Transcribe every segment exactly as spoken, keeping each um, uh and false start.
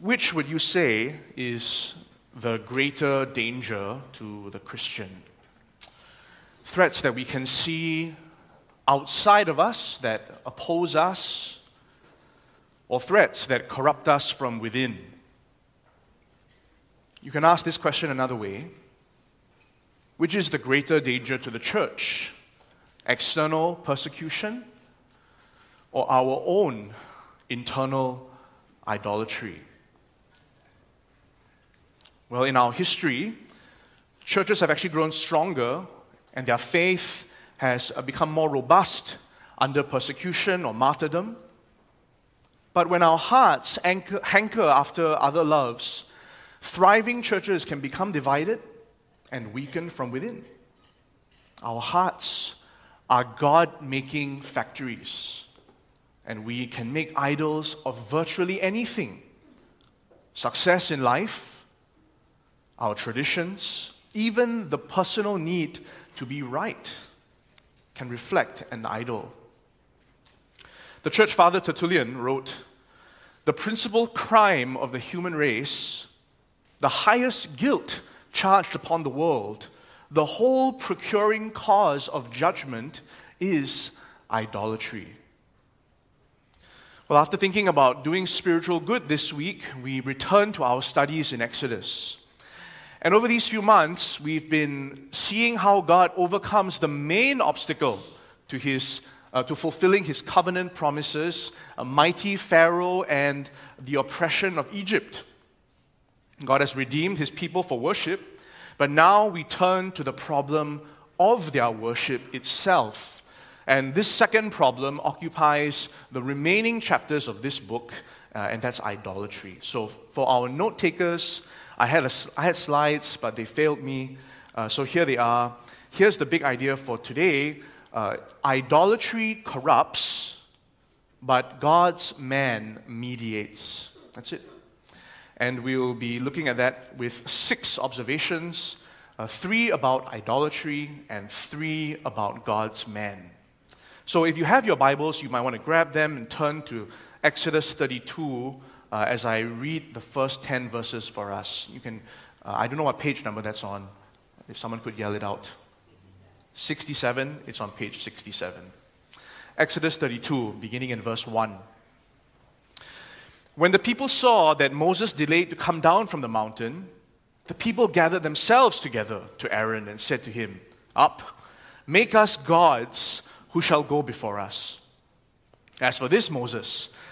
Which would you say is the greater danger to the Christian? Threats that we can see outside of us, that oppose us, or threats that corrupt us from within? You can ask this question another way. Which is the greater danger to the church? External persecution or our own internal idolatry? Well, in our history, churches have actually grown stronger and their faith has become more robust under persecution or martyrdom. But when our hearts hanker after other loves, thriving churches can become divided and weakened from within. Our hearts are God-making factories, and we can make idols of virtually anything. Success in life, our traditions, even the personal need to be right can reflect an idol. The church father Tertullian wrote, "The principal crime of the human race, the highest guilt charged upon the world, the whole procuring cause of judgment, is idolatry." Well, after thinking about doing spiritual good this week, we return to our studies in Exodus. And over these few months, we've been seeing how God overcomes the main obstacle to his uh, to fulfilling his covenant promises, a mighty Pharaoh and the oppression of Egypt. God has redeemed his people for worship, but now we turn to the problem of their worship itself. And this second problem occupies the remaining chapters of this book, uh, and that's idolatry. So for our note takers, I had, a, I had slides, but they failed me. Uh, so here they are. Here's the big idea for today. Uh, idolatry corrupts, but God's man mediates. That's it. And we'll be looking at that with six observations, uh, three about idolatry and three about God's man. So if you have your Bibles, you might want to grab them and turn to Exodus thirty-two uh, as I read the first ten verses for us. You can, uh, I don't know what page number that's on. If someone could yell it out. sixty-seven, it's on page sixty-seven. Exodus thirty-two, beginning in verse one. "When the people saw that Moses delayed to come down from the mountain, the people gathered themselves together to Aaron and said to him, 'Up, make us gods who shall go before us. As for this Moses,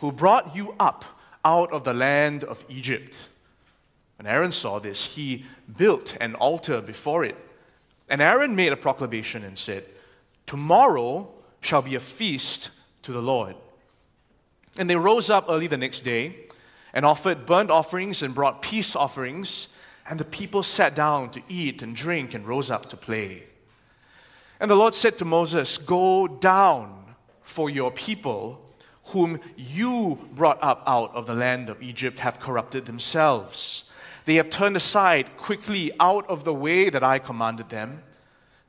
who brought you up out of the land of Egypt.' When Aaron saw this, he built an altar before it. And Aaron made a proclamation and said, 'Tomorrow shall be a feast to the Lord.' And they rose up early the next day and offered burnt offerings and brought peace offerings. And the people sat down to eat and drink and rose up to play. And the Lord said to Moses, 'Go down, for your people, whom you brought up out of the land of Egypt, have corrupted themselves. They have turned aside quickly out of the way that I commanded them.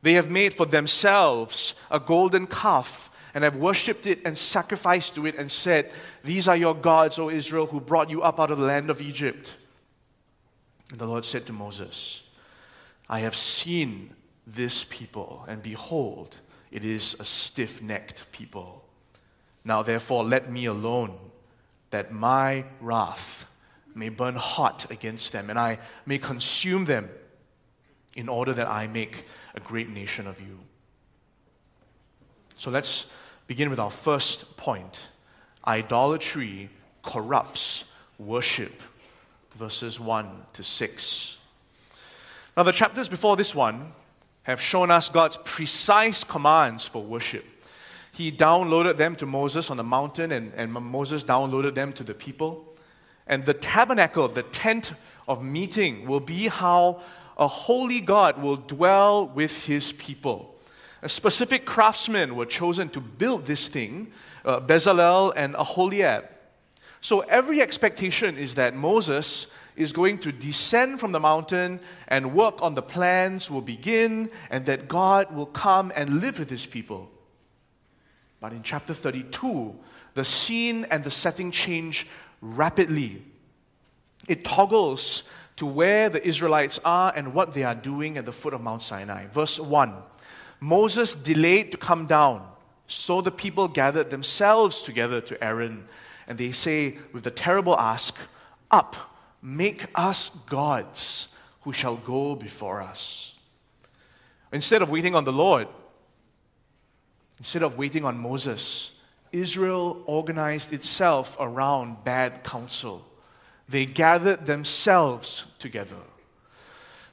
They have made for themselves a golden calf and have worshipped it and sacrificed to it and said, "These are your gods, O Israel, who brought you up out of the land of Egypt."' And the Lord said to Moses, 'I have seen this people, and behold, it is a stiff-necked people. Now therefore let me alone, that my wrath may burn hot against them, and I may consume them, in order that I make a great nation of you.'" So let's begin with our first point. Idolatry corrupts worship. Verses one to six. Now the chapters before this one have shown us God's precise commands for worship. He downloaded them to Moses on the mountain, and, and Moses downloaded them to the people. And the tabernacle, the tent of meeting, will be how a holy God will dwell with his people. A specific craftsmen were chosen to build this thing, uh, Bezalel and Aholiab. So every expectation is that Moses is going to descend from the mountain and work on the plans will begin and that God will come and live with his people. But in chapter thirty-two, the scene and the setting change rapidly. It toggles to where the Israelites are and what they are doing at the foot of Mount Sinai. Verse one, Moses delayed to come down, so the people gathered themselves together to Aaron, and they say with the terrible ask, "Up, make us gods who shall go before us." Instead of waiting on the Lord, instead of waiting on Moses, Israel organized itself around bad counsel. They gathered themselves together.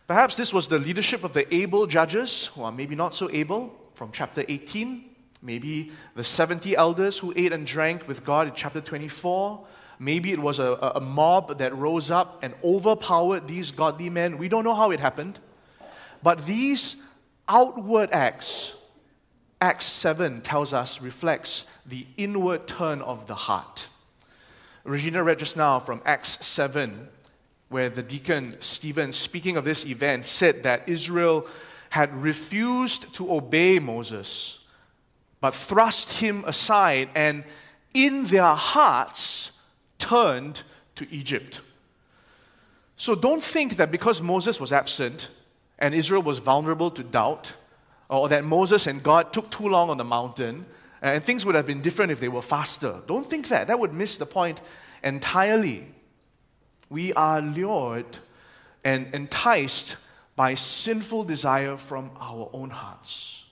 Perhaps this was the leadership of the able judges, who are maybe not so able, from chapter eighteen. Maybe the seventy elders who ate and drank with God in chapter twenty-four. Maybe it was a, a mob that rose up and overpowered these godly men. We don't know how it happened. But these outward acts, Acts seven tells us, reflects the inward turn of the heart. Regina read just now from Acts seven, where the deacon Stephen, speaking of this event, said that Israel had refused to obey Moses, but thrust him aside and in their hearts turned to Egypt. So don't think that because Moses was absent and Israel was vulnerable to doubt, or that Moses and God took too long on the mountain, and things would have been different if they were faster. Don't think that. That would miss the point entirely. We are lured and enticed by sinful desire from our own hearts.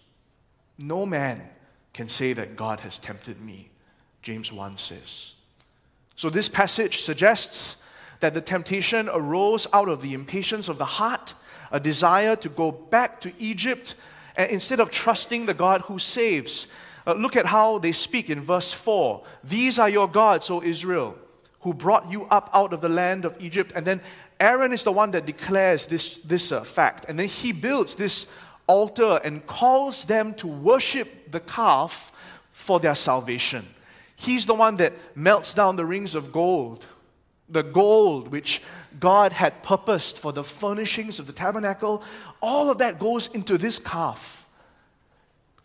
No man can say that God has tempted me, James one says. So this passage suggests that the temptation arose out of the impatience of the heart, a desire to go back to Egypt, and instead of trusting the God who saves. Uh, look at how they speak in verse four. "These are your gods, O Israel, who brought you up out of the land of Egypt." And then Aaron is the one that declares this, this uh, fact. And then he builds this altar and calls them to worship the calf for their salvation. He's the one that melts down the rings of gold, the gold which God had purposed for the furnishings of the tabernacle. All of that goes into this calf.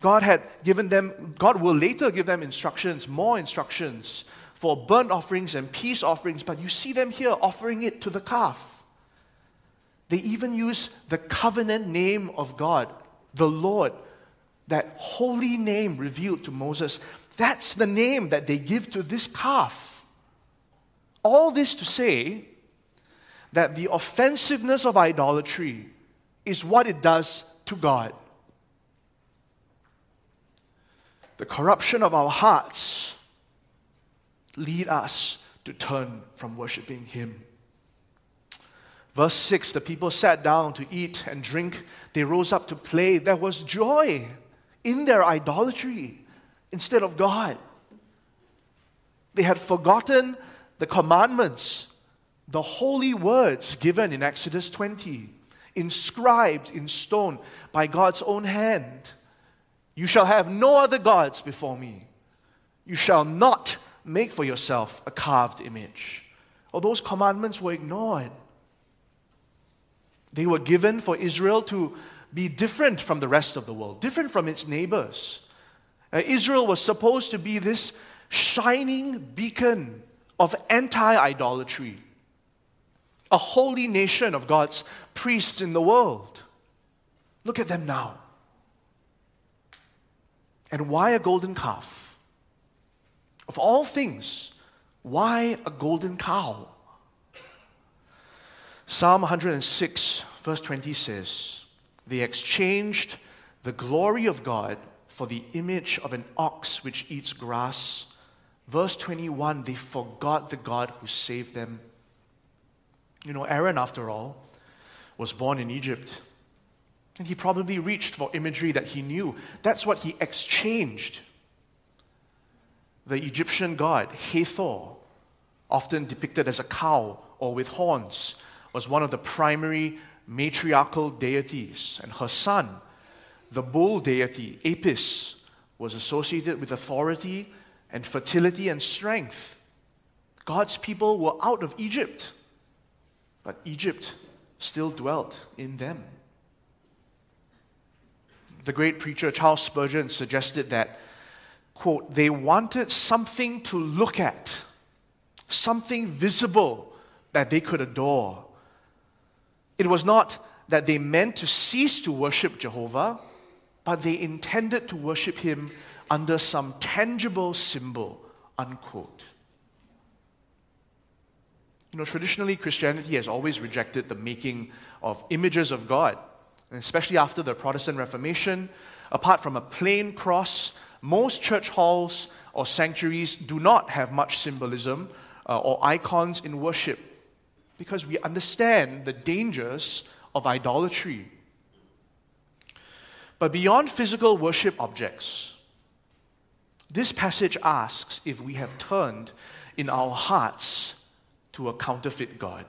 God had given them, God will later give them instructions, more instructions for burnt offerings and peace offerings, but you see them here offering it to the calf. They even use the covenant name of God, the Lord, that holy name revealed to Moses. That's the name that they give to this calf. All this to say that the offensiveness of idolatry is what it does to God. The corruption of our hearts lead us to turn from worshiping Him. Verse six, the people sat down to eat and drink. They rose up to play. There was joy in their idolatry instead of God. They had forgotten the commandments, the holy words given in Exodus twenty, inscribed in stone by God's own hand. "You shall have no other gods before me. You shall not make for yourself a carved image." All those commandments were ignored. They were given for Israel to be different from the rest of the world, different from its neighbors. Uh, Israel was supposed to be this shining beacon of anti-idolatry, a holy nation of God's priests in the world. Look at them now. And why a golden calf? Of all things, why a golden cow? Psalm one hundred six, verse twenty says, "They exchanged the glory of God for the image of an ox which eats grass." Verse twenty-one, they forgot the God who saved them. You know, Aaron, after all, was born in Egypt. And he probably reached for imagery that he knew. That's what he exchanged. The Egyptian god, Hathor, often depicted as a cow or with horns, was one of the primary matriarchal deities, and her son, the bull deity Apis, was associated with authority and fertility and strength. God's people were out of Egypt, but Egypt still dwelt in them. The great preacher Charles Spurgeon suggested that, quote, they wanted something to look at, something visible that they could adore. It was not that they meant to cease to worship Jehovah, but they intended to worship him under some tangible symbol, unquote. You know, traditionally, Christianity has always rejected the making of images of God, and especially after the Protestant Reformation. Apart from a plain cross, most church halls or sanctuaries do not have much symbolism uh, or icons in worship, because we understand the dangers of idolatry. But beyond physical worship objects, this passage asks if we have turned in our hearts to a counterfeit God.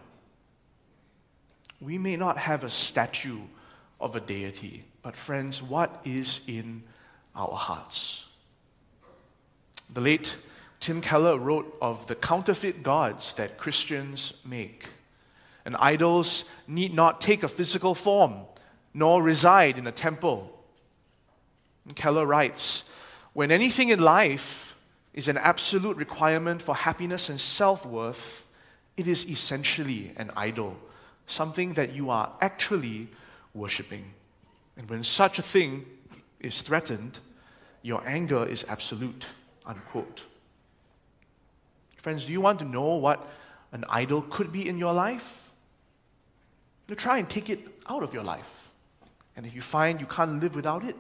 We may not have a statue of a deity, but friends, what is in our hearts? The late Tim Keller wrote of the counterfeit gods that Christians make. And idols need not take a physical form, nor reside in a temple. Keller writes, when anything in life is an absolute requirement for happiness and self-worth, it is essentially an idol, something that you are actually worshipping. And when such a thing is threatened, your anger is absolute, unquote. Friends, do you want to know what an idol could be in your life? You try and take it out of your life. And if you find you can't live without it,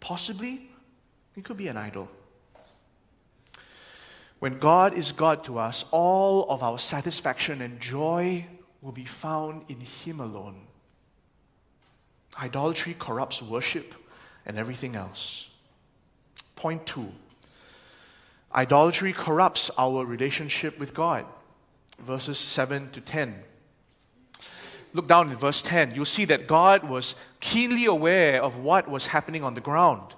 possibly it could be an idol. When God is God to us, all of our satisfaction and joy will be found in Him alone. Idolatry corrupts worship and everything else. Point two. Idolatry corrupts our relationship with God. Verses seven to ten. Look down in verse ten. You'll see that God was keenly aware of what was happening on the ground.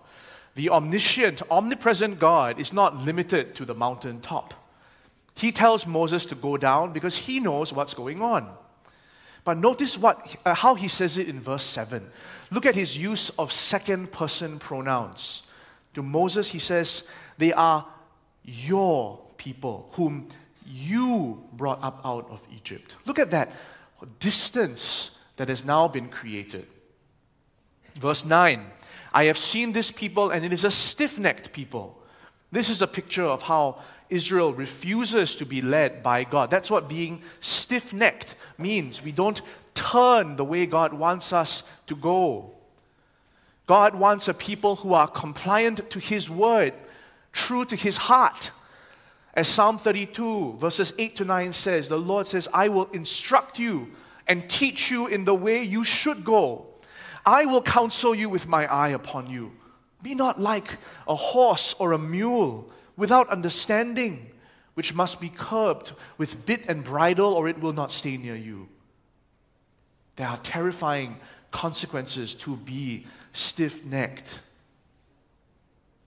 The omniscient, omnipresent God is not limited to the mountaintop. He tells Moses to go down because he knows what's going on. But notice what, uh, how he says it in verse seven. Look at his use of second-person pronouns. To Moses, he says, they are your people, whom you brought up out of Egypt. Look at that distance that has now been created. Verse nine, I have seen this people, and it is a stiff-necked people. This is a picture of how Israel refuses to be led by God. That's what being stiff-necked means. We don't turn the way God wants us to go. God wants a people who are compliant to His word, true to His heart. As Psalm thirty-two, verses eight to nine says, the Lord says, I will instruct you and teach you in the way you should go. I will counsel you with my eye upon you. Be not like a horse or a mule without understanding, which must be curbed with bit and bridle, or it will not stay near you. There are terrifying consequences to be stiff-necked.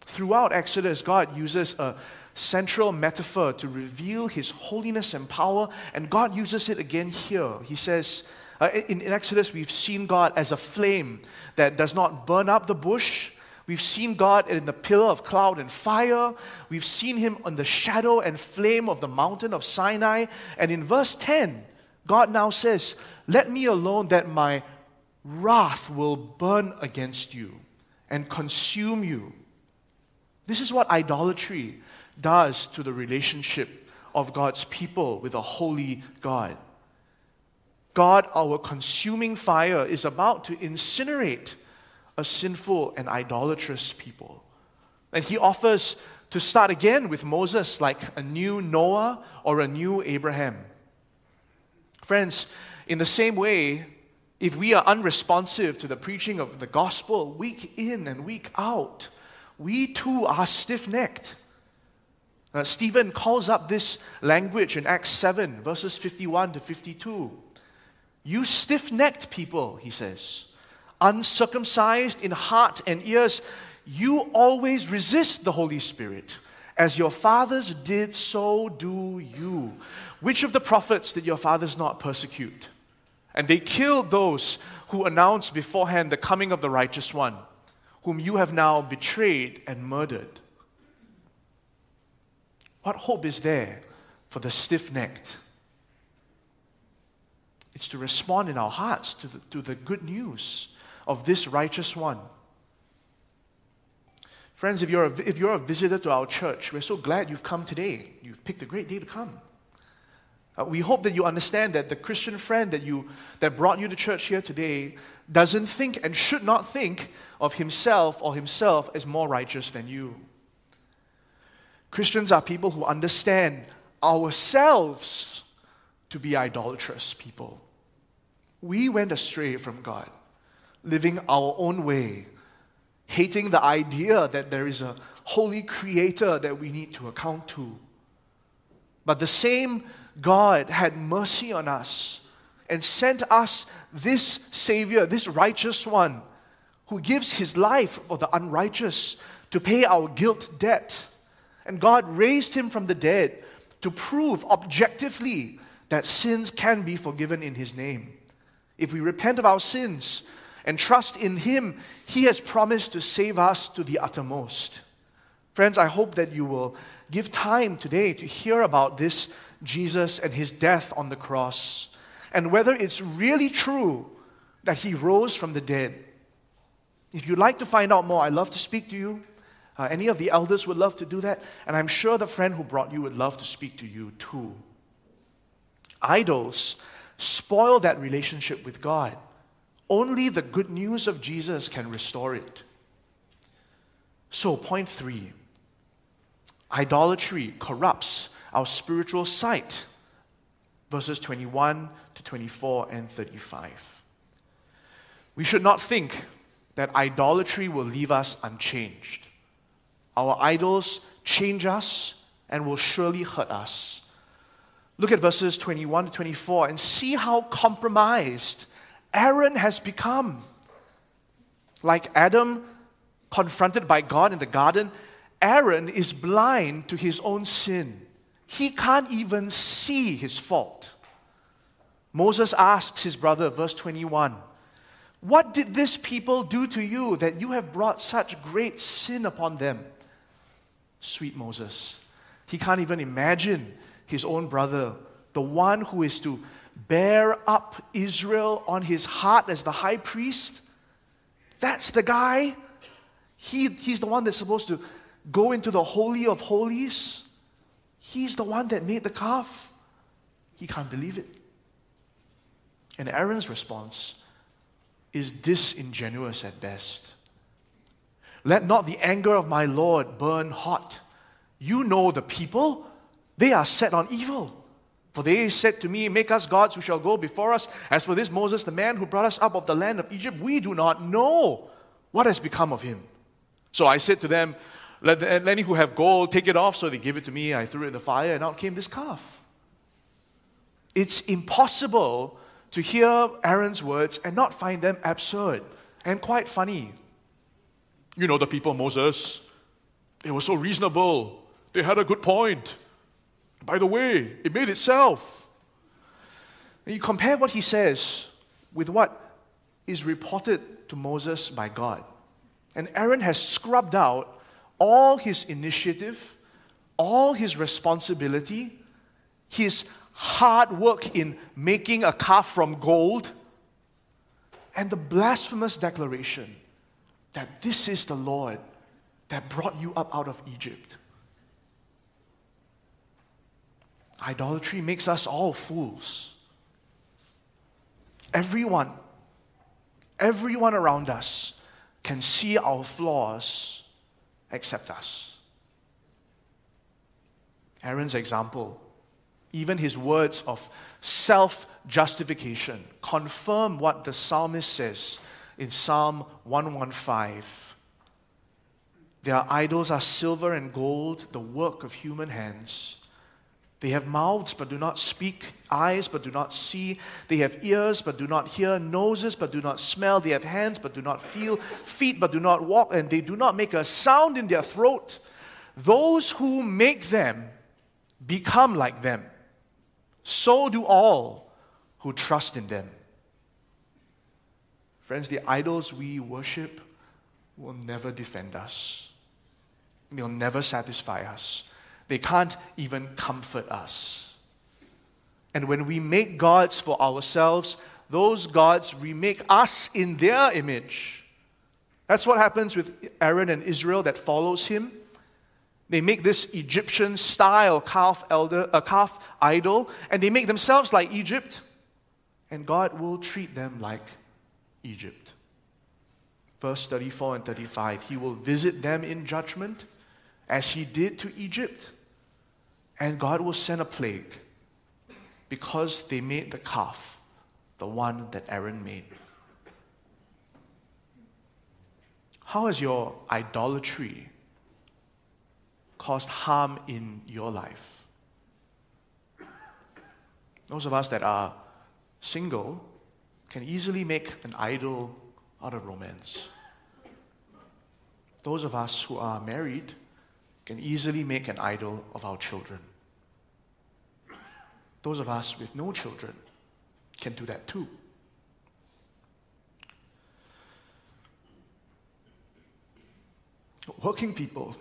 Throughout Exodus, God uses a central metaphor to reveal His holiness and power, and God uses it again here. He says, uh, in, in Exodus, we've seen God as a flame that does not burn up the bush. We've seen God in the pillar of cloud and fire. We've seen Him on the shadow and flame of the mountain of Sinai. And in verse ten, God now says, let me alone that my wrath will burn against you and consume you. This is what idolatry does to the relationship of God's people with a holy God. God, our consuming fire, is about to incinerate a sinful and idolatrous people. And He offers to start again with Moses, like a new Noah or a new Abraham. Friends, in the same way, if we are unresponsive to the preaching of the gospel week in and week out, we too are stiff-necked. Uh, Stephen calls up this language in Acts seven, verses fifty-one to fifty-two. You stiff-necked people, he says, uncircumcised in heart and ears, you always resist the Holy Spirit. As your fathers did, so do you. Which of the prophets did your fathers not persecute? And they killed those who announced beforehand the coming of the righteous one, whom you have now betrayed and murdered. What hope is there for the stiff-necked? It's to respond in our hearts to the, to the good news of this righteous one. Friends, if you're, a, if you're a visitor to our church, we're so glad you've come today. You've picked a great day to come. Uh, we hope that you understand that the Christian friend that, you, that brought you to church here today doesn't think and should not think of himself or himself as more righteous than you. Christians are people who understand ourselves to be idolatrous people. We went astray from God, living our own way, hating the idea that there is a holy creator that we need to account to. But the same God had mercy on us and sent us this Savior, this righteous one, who gives his life for the unrighteous to pay our guilt debt. And God raised him from the dead to prove objectively that sins can be forgiven in his name. If we repent of our sins and trust in him, he has promised to save us to the uttermost. Friends, I hope that you will give time today to hear about this Jesus and his death on the cross, and whether it's really true that he rose from the dead. If you'd like to find out more, I'd love to speak to you. Uh, any of the elders would love to do that, and I'm sure the friend who brought you would love to speak to you too. Idols spoil that relationship with God. Only the good news of Jesus can restore it. So, point three. Idolatry corrupts our spiritual sight. Verses twenty-one to twenty-four and thirty-five. We should not think that idolatry will leave us unchanged. Our idols change us and will surely hurt us. Look at verses twenty-one to twenty-four and see how compromised Aaron has become. Like Adam, confronted by God in the garden, Aaron is blind to his own sin. He can't even see his fault. Moses asks his brother, verse twenty-one, what did this people do to you that you have brought such great sin upon them? Sweet Moses. He can't even imagine his own brother, the one who is to bear up Israel on his heart as the high priest. That's the guy. He, he's the one that's supposed to go into the Holy of Holies. He's the one that made the calf. He can't believe it. And Aaron's response is disingenuous at best. Let not the anger of my Lord burn hot. You know the people, they are set on evil. For they said to me, make us gods who shall go before us. As for this Moses, the man who brought us up of the land of Egypt, we do not know what has become of him. So I said to them, let any who have gold take it off. So they gave it to me. I threw it in the fire, and out came this calf. It's impossible to hear Aaron's words and not find them absurd and quite funny. You know the people, Moses. They were so reasonable. They had a good point. By the way, it made itself. And you compare what he says with what is reported to Moses by God. And Aaron has scrubbed out all his initiative, all his responsibility, his hard work in making a calf from gold, and the blasphemous declaration that this is the Lord that brought you up out of Egypt. Idolatry makes us all fools. Everyone, everyone around us can see our flaws except us. Aaron's example, even his words of self-justification, confirm what the psalmist says in Psalm one fifteen. Their idols are silver and gold, the work of human hands. They have mouths but do not speak, eyes but do not see. They have ears but do not hear, noses but do not smell. They have hands but do not feel, feet but do not walk, and they do not make a sound in their throat. Those who make them become like them. So do all who trust in them. Friends, the idols we worship will never defend us. They'll never satisfy us. They can't even comfort us. And when we make gods for ourselves, those gods remake us in their image. That's what happens with Aaron and Israel that follows him. They make this Egyptian-style calf, elder, uh, calf idol, and they make themselves like Egypt, and God will treat them like Egypt. Verse thirty-four and thirty-five, He will visit them in judgment, as He did to Egypt, and God will send a plague, because they made the calf, the one that Aaron made. How is your idolatry caused harm in your life? Those of us that are single can easily make an idol out of romance. Those of us who are married can easily make an idol of our children. Those of us with no children can do that too. Working people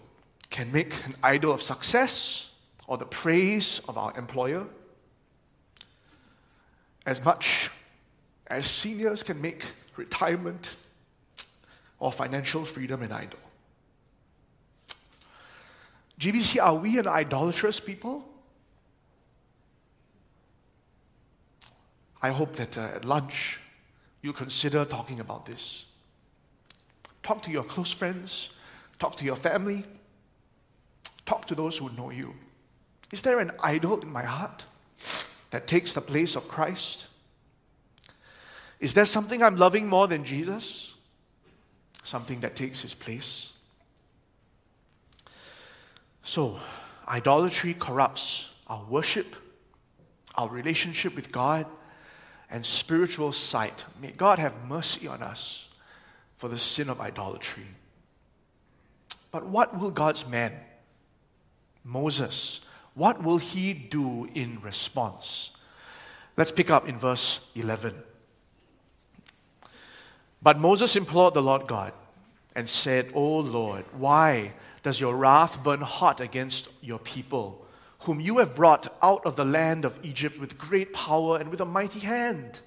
can make an idol of success or the praise of our employer. As much as seniors can make retirement or financial freedom an idol. G B C, are we an idolatrous people? I hope that uh, at lunch you'll consider talking about this. Talk to your close friends, talk to your family, talk to those who know you. Is there an idol in my heart that takes the place of Christ? Is there something I'm loving more than Jesus? Something that takes His place? So, idolatry corrupts our worship, our relationship with God, and spiritual sight. May God have mercy on us for the sin of idolatry. But what will God's man, Moses, what will he do in response? Let's pick up in verse eleven. But Moses implored the Lord God and said, O Lord, why does your wrath burn hot against your people, whom you have brought out of the land of Egypt with great power and with a mighty hand?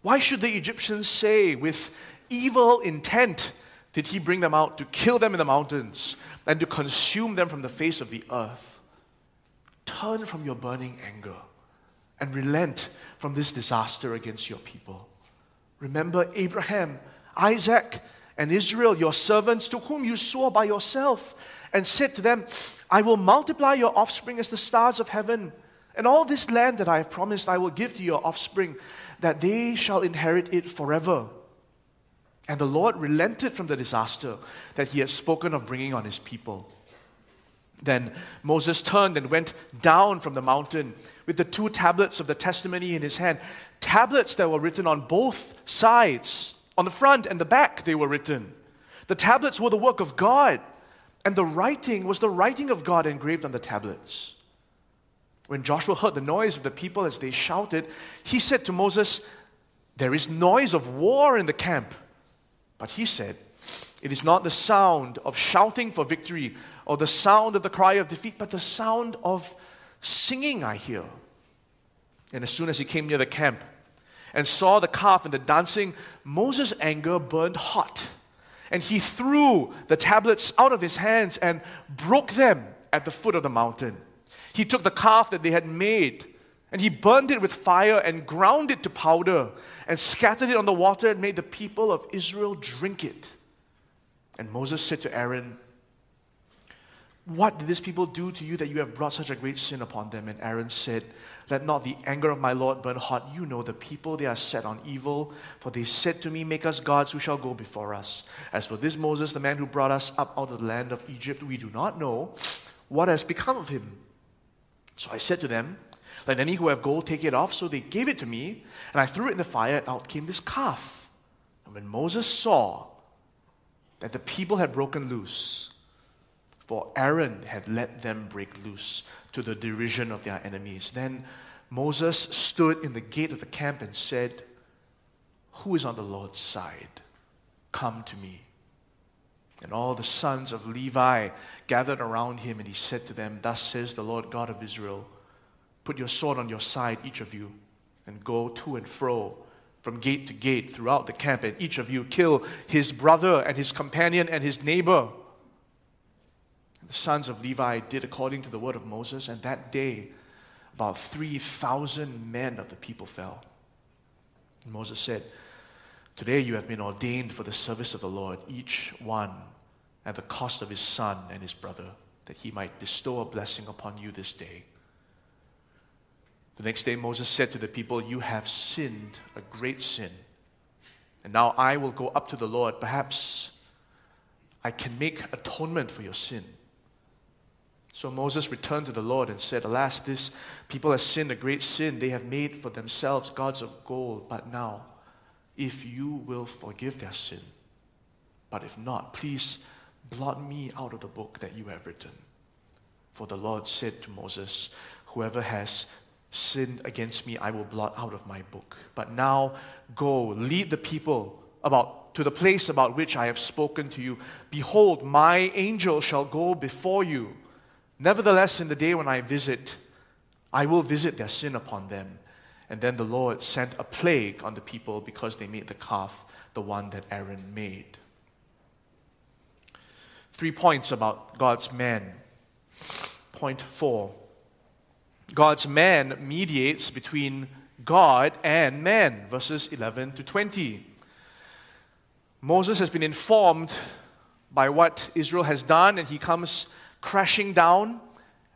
Why should the Egyptians say, with evil intent did he bring them out to kill them in the mountains and to consume them from the face of the earth? Turn from your burning anger and relent from this disaster against your people. Remember Abraham, Isaac, and Israel, your servants, to whom you swore by yourself, and said to them, I will multiply your offspring as the stars of heaven, and all this land that I have promised I will give to your offspring, that they shall inherit it forever. And the Lord relented from the disaster that He had spoken of bringing on His people. Then Moses turned and went down from the mountain with the two tablets of the testimony in his hand, tablets that were written on both sides. On the front and the back they were written. The tablets were the work of God, and the writing was the writing of God engraved on the tablets. When Joshua heard the noise of the people as they shouted, he said to Moses, There is noise of war in the camp. But he said, It is not the sound of shouting for victory or the sound of the cry of defeat, but the sound of singing I hear. And as soon as he came near the camp and saw the calf and the dancing, Moses' anger burned hot. And he threw the tablets out of his hands and broke them at the foot of the mountain. He took the calf that they had made and he burned it with fire and ground it to powder and scattered it on the water and made the people of Israel drink it. And Moses said to Aaron, What did this people do to you that you have brought such a great sin upon them? And Aaron said, Let not the anger of my Lord burn hot. You know the people, they are set on evil. For they said to me, Make us gods who shall go before us. As for this Moses, the man who brought us up out of the land of Egypt, we do not know what has become of him. So I said to them, Let any who have gold take it off. So they gave it to me, and I threw it in the fire, and out came this calf. And when Moses saw that the people had broken loose, for Aaron had let them break loose to the derision of their enemies. Then Moses stood in the gate of the camp and said, Who is on the Lord's side? Come to me. And all the sons of Levi gathered around him, and he said to them, Thus says the Lord God of Israel, Put your sword on your side, each of you, and go to and fro from gate to gate throughout the camp, and each of you kill his brother and his companion and his neighbor. The sons of Levi did according to the word of Moses, and that day about three thousand men of the people fell. And Moses said, Today you have been ordained for the service of the Lord, each one at the cost of his son and his brother, that he might bestow a blessing upon you this day. The next day Moses said to the people, You have sinned a great sin, and now I will go up to the Lord. Perhaps I can make atonement for your sin. So Moses returned to the Lord and said, Alas, this people has sinned a great sin. They have made for themselves gods of gold. But now, if you will forgive their sin, but if not, please blot me out of the book that you have written. For the Lord said to Moses, Whoever has sinned against me, I will blot out of my book. But now, go, lead the people about to the place about which I have spoken to you. Behold, my angel shall go before you. Nevertheless, in the day when I visit, I will visit their sin upon them. And then the Lord sent a plague on the people because they made the calf, the one that Aaron made. Three points about God's man. Point four. God's man mediates between God and man. Verses eleven to twenty. Moses has been informed by what Israel has done, and he comes crashing down.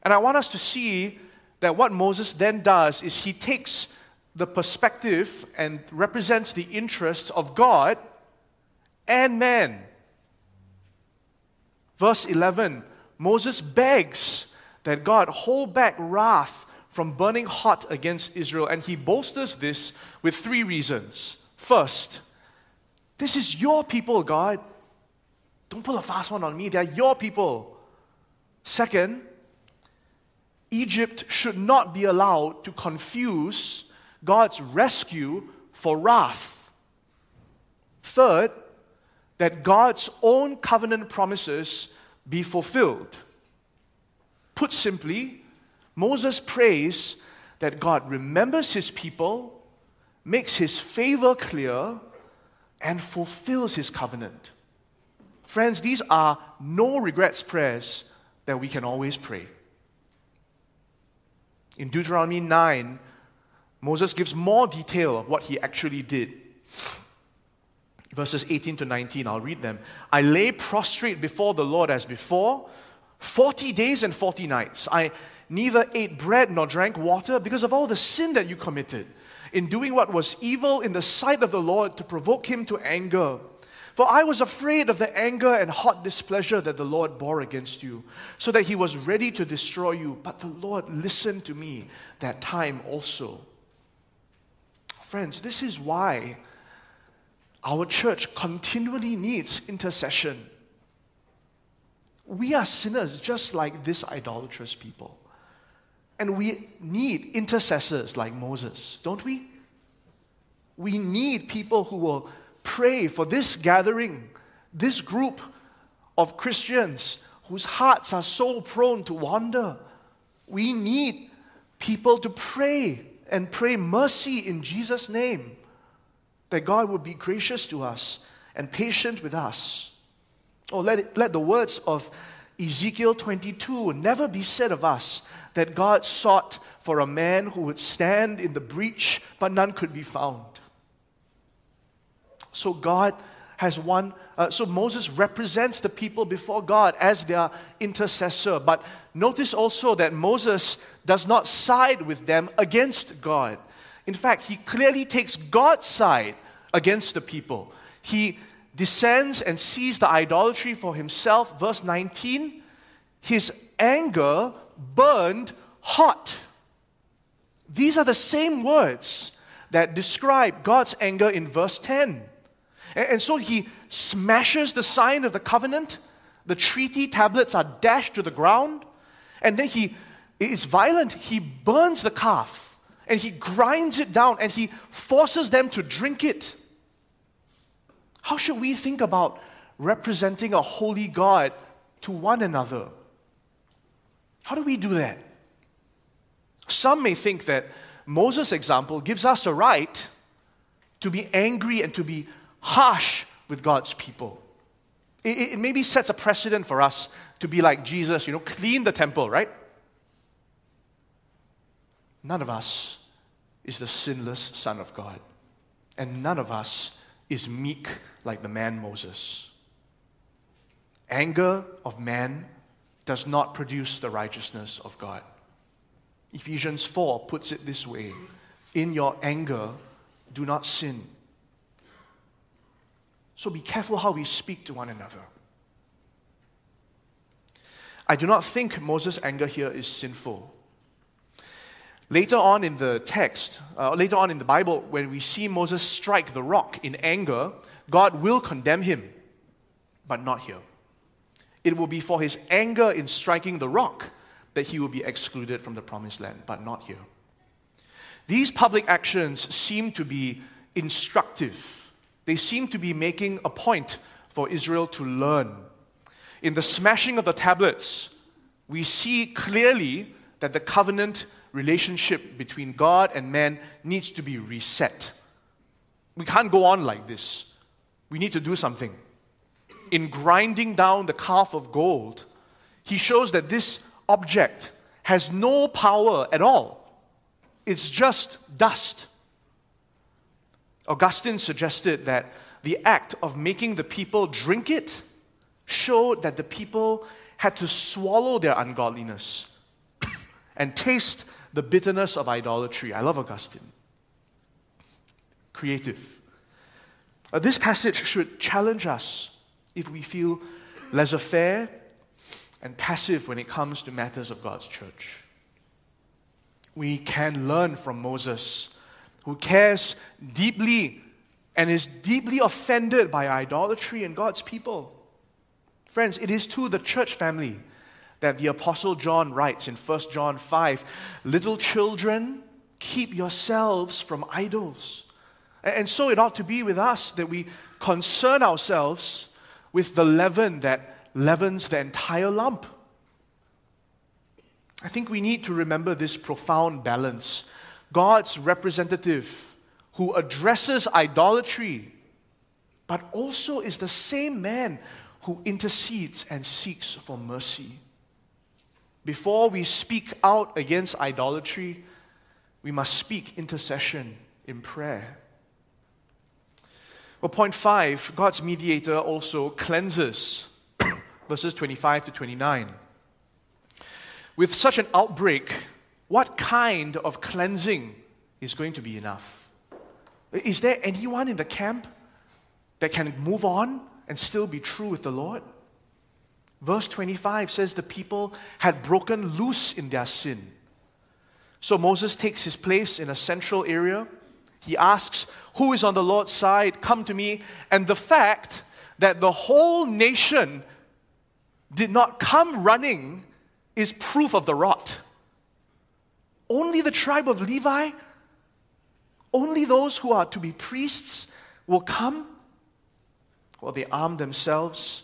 And I want us to see that what Moses then does is he takes the perspective and represents the interests of God and man. Verse eleven, Moses begs that God hold back wrath from burning hot against Israel, and he bolsters this with three reasons. First, this is your people, God. Don't pull a fast one on me. They're your people. Second, Egypt should not be allowed to confuse God's rescue for wrath. Third, that God's own covenant promises be fulfilled. Put simply, Moses prays that God remembers his people, makes his favor clear, and fulfills his covenant. Friends, these are no regrets prayers that we can always pray. In Deuteronomy nine, Moses gives more detail of what he actually did. Verses eighteen to nineteen, I'll read them. I lay prostrate before the Lord as before, forty days and forty nights. I neither ate bread nor drank water because of all the sin that you committed, in doing what was evil in the sight of the Lord to provoke him to anger. For I was afraid of the anger and hot displeasure that the Lord bore against you, so that he was ready to destroy you. But the Lord listened to me that time also. Friends, this is why our church continually needs intercession. We are sinners just like this idolatrous people. And we need intercessors like Moses, don't we? We need people who will pray for this gathering, this group of Christians whose hearts are so prone to wander. We need people to pray and pray mercy in Jesus' name, that God would be gracious to us and patient with us. Or let it, let the words of Ezekiel twenty-two never be said of us, that God sought for a man who would stand in the breach, but none could be found. So God has one. Uh, so Moses represents the people before God as their intercessor. But notice also that Moses does not side with them against God. In fact, he clearly takes God's side against the people. He descends and sees the idolatry for himself. Verse nineteen, his anger burned hot. These are the same words that describe God's anger in verse ten. And so he smashes the sign of the covenant. The treaty tablets are dashed to the ground. And then he is violent. He burns the calf. And he grinds it down. And he forces them to drink it. How should we think about representing a holy God to one another? How do we do that? Some may think that Moses' example gives us a right to be angry and to be harsh with God's people. It, it maybe sets a precedent for us to be like Jesus, you know, clean the temple, right? None of us is the sinless Son of God, and none of us is meek like the man Moses. Anger of man does not produce the righteousness of God. Ephesians four puts it this way, in your anger, do not sin. So be careful how we speak to one another. I do not think Moses' anger here is sinful. Later on in the text, uh, later on in the Bible, when we see Moses strike the rock in anger, God will condemn him, but not here. It will be for his anger in striking the rock that he will be excluded from the promised land, but not here. These public actions seem to be instructive. They seem to be making a point for Israel to learn. In the smashing of the tablets, we see clearly that the covenant relationship between God and man needs to be reset. We can't go on like this. We need to do something. In grinding down the calf of gold, he shows that this object has no power at all. It's just dust. Augustine suggested that the act of making the people drink it showed that the people had to swallow their ungodliness and taste the bitterness of idolatry. I love Augustine. Creative. Uh, this passage should challenge us if we feel laissez-faire and passive when it comes to matters of God's church. We can learn from Moses, who cares deeply and is deeply offended by idolatry in God's people. Friends, it is to the church family that the Apostle John writes in First John five, little children, keep yourselves from idols. And so it ought to be with us that we concern ourselves with the leaven that leavens the entire lump. I think we need to remember this profound balance. God's representative who addresses idolatry, but also is the same man who intercedes and seeks for mercy. Before we speak out against idolatry, we must speak intercession in prayer. Well, point five, God's mediator also cleanses. Verses twenty-five to twenty-nine. With such an outbreak, what kind of cleansing is going to be enough? Is there anyone in the camp that can move on and still be true with the Lord? Verse twenty-five says the people had broken loose in their sin. So Moses takes his place in a central area. He asks, who is on the Lord's side? Come to me. And the fact that the whole nation did not come running is proof of the rot. Only the tribe of Levi, only those who are to be priests will come. Well, they armed themselves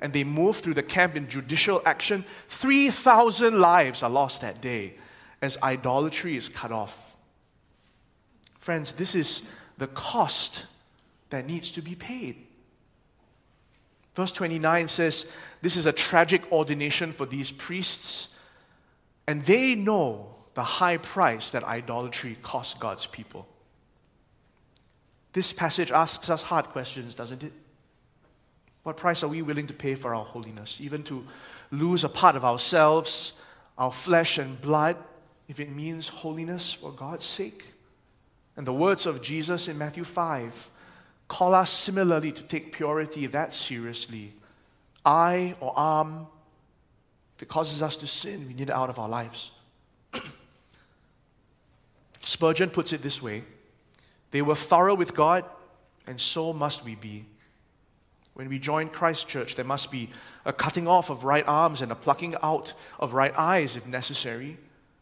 and they moved through the camp in judicial action. three thousand lives are lost that day as idolatry is cut off. Friends, this is the cost that needs to be paid. Verse twenty-nine says, this is a tragic ordination for these priests, and they know the high price that idolatry costs God's people. This passage asks us hard questions, doesn't it? What price are we willing to pay for our holiness? Even to lose a part of ourselves, our flesh and blood, if it means holiness for God's sake? And the words of Jesus in Matthew five call us similarly to take purity that seriously. Eye or arm, if it causes us to sin, we need it out of our lives. Spurgeon puts it this way: they were thorough with God, and so must we be. When we join Christ's church, there must be a cutting off of right arms and a plucking out of right eyes if necessary.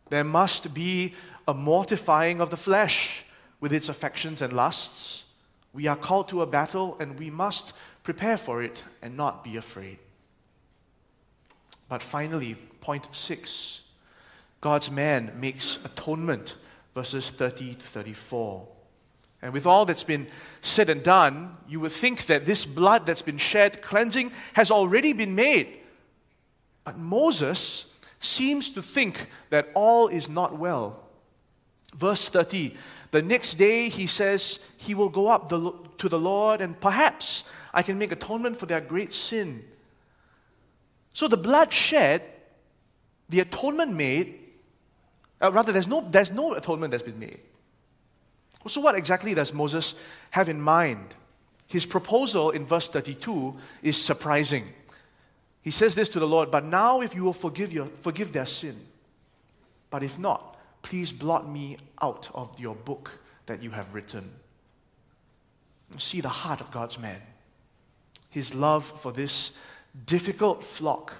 There must be a mortifying of the flesh with its affections and lusts. We are called to a battle, and we must prepare for it and not be afraid. But finally, point six, God's man makes atonement, verses thirty to thirty-four. And with all that's been said and done, you would think that this blood that's been shed, cleansing, has already been made. But Moses seems to think that all is not well. Verse thirty, the next day he says, he will go up the, to the Lord, and perhaps I can make atonement for their great sin. So the blood shed, the atonement made, uh, rather there's no, there's no atonement that's been made. So what exactly does Moses have in mind? His proposal in verse thirty-two is surprising. He says this to the Lord, but now if you will forgive your, forgive their sin, but if not, please blot me out of your book that you have written. See the heart of God's man, his love for this difficult flock,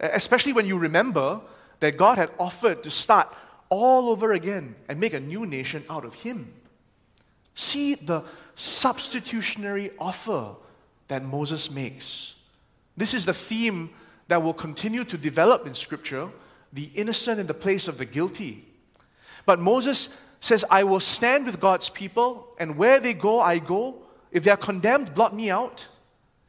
especially when you remember that God had offered to start all over again and make a new nation out of him. See the substitutionary offer that Moses makes. This is the theme that will continue to develop in Scripture, the innocent in the place of the guilty. But Moses says, I will stand with God's people, and where they go, I go. If they are condemned, blot me out.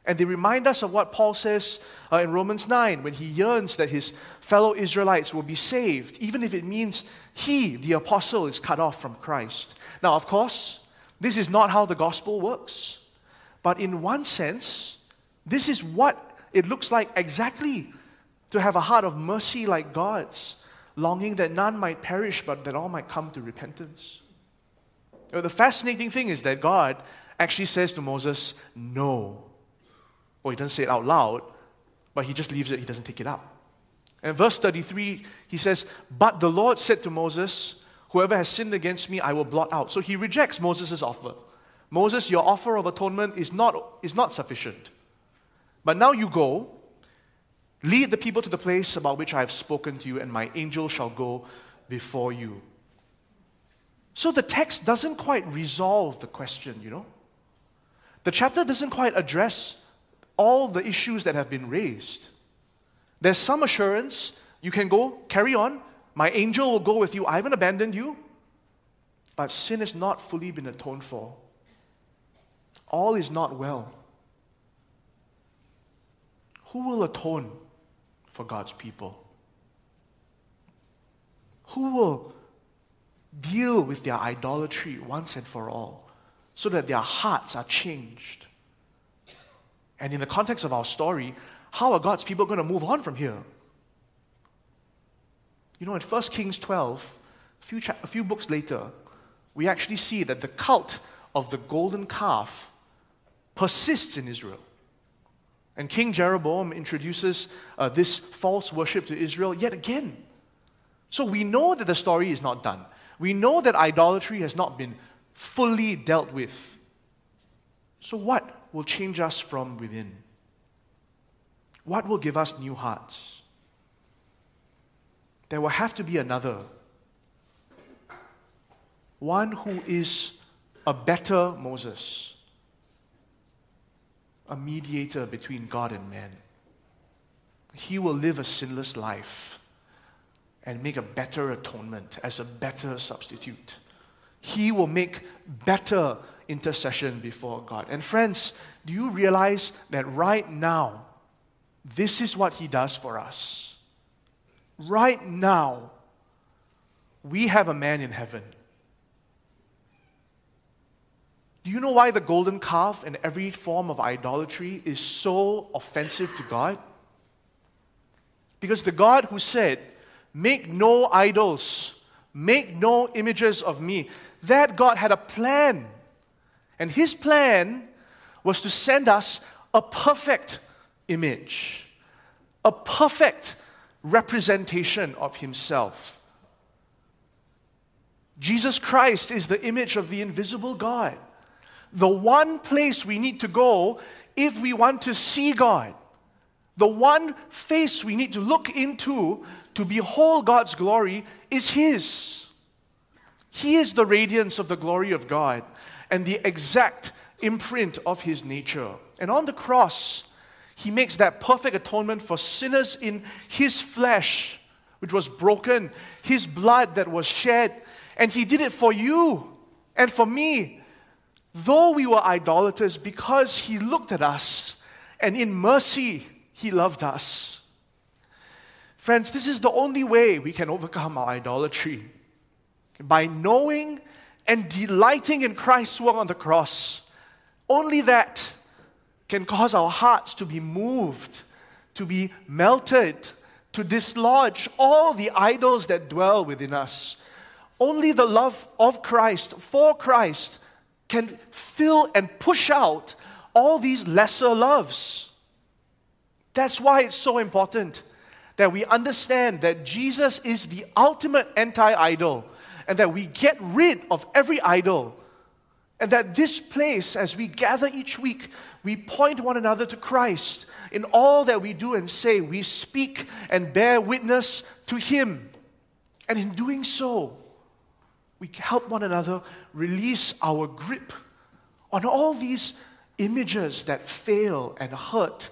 And they remind us of what Paul says uh, in Romans nine, when he yearns that his fellow Israelites will be saved, even if it means he, the apostle, is cut off from Christ. Now, of course, this is not how the gospel works. But in one sense, this is what it looks like exactly to have a heart of mercy like God's, longing that none might perish, but that all might come to repentance. You know, the fascinating thing is that God actually says to Moses, no. Or he doesn't say it out loud, but he just leaves it, he doesn't take it up. And verse thirty-three, he says, but the Lord said to Moses, whoever has sinned against me, I will blot out. So he rejects Moses' offer. Moses, your offer of atonement is not, is not sufficient. But now you go, lead the people to the place about which I have spoken to you, and my angel shall go before you. So the text doesn't quite resolve the question, you know. The chapter doesn't quite address all the issues that have been raised. There's some assurance, you can go, carry on, my angel will go with you, I haven't abandoned you, but sin has not fully been atoned for. All is not well. Who will atone for God's people? Who will deal with their idolatry once and for all, so that their hearts are changed? And in the context of our story, how are God's people going to move on from here? You know, in First Kings twelve, a few, cha- a few books later, we actually see that the cult of the golden calf persists in Israel. And King Jeroboam introduces uh, this false worship to Israel yet again. So we know that the story is not done. We know that idolatry has not been fully dealt with. So what will change us from within? What will give us new hearts? There will have to be another. One who is a better Moses, a mediator between God and man. He will live a sinless life and make a better atonement as a better substitute. He will make better intercession before God. And friends, do you realize that right now, this is what he does for us? Right now, we have a man in heaven. Do you know why the golden calf and every form of idolatry is so offensive to God? Because the God who said, "Make no idols, make no images of me," that God had a plan. And His plan was to send us a perfect image, a perfect representation of Himself. Jesus Christ is the image of the invisible God. The one place we need to go if we want to see God. The one face we need to look into to behold God's glory is His. He is the radiance of the glory of God and the exact imprint of His nature. And on the cross, He makes that perfect atonement for sinners in His flesh, which was broken, His blood that was shed. And He did it for you and for me. Though we were idolaters, because He looked at us, and in mercy, He loved us. Friends, this is the only way we can overcome our idolatry. By knowing and delighting in Christ's work on the cross. Only that can cause our hearts to be moved, to be melted, to dislodge all the idols that dwell within us. Only the love of Christ, for Christ, can fill and push out all these lesser loves. That's why it's so important that we understand that Jesus is the ultimate anti-idol, and that we get rid of every idol, and that this place, as we gather each week, we point one another to Christ. In all that we do and say, we speak and bear witness to Him. And in doing so, we help one another release our grip on all these images that fail and hurt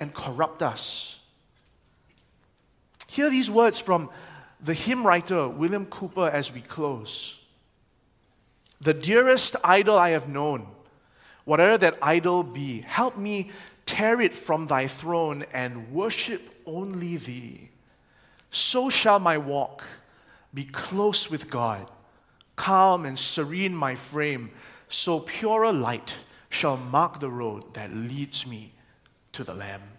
and corrupt us. Hear these words from the hymn writer William Cowper as we close. "The dearest idol I have known, whate'er that idol be, help me tear it from Thy throne and worship only Thee. So shall my walk be close with God, calm and serene my frame, so purer light shall mark the road that leads me to the Lamb."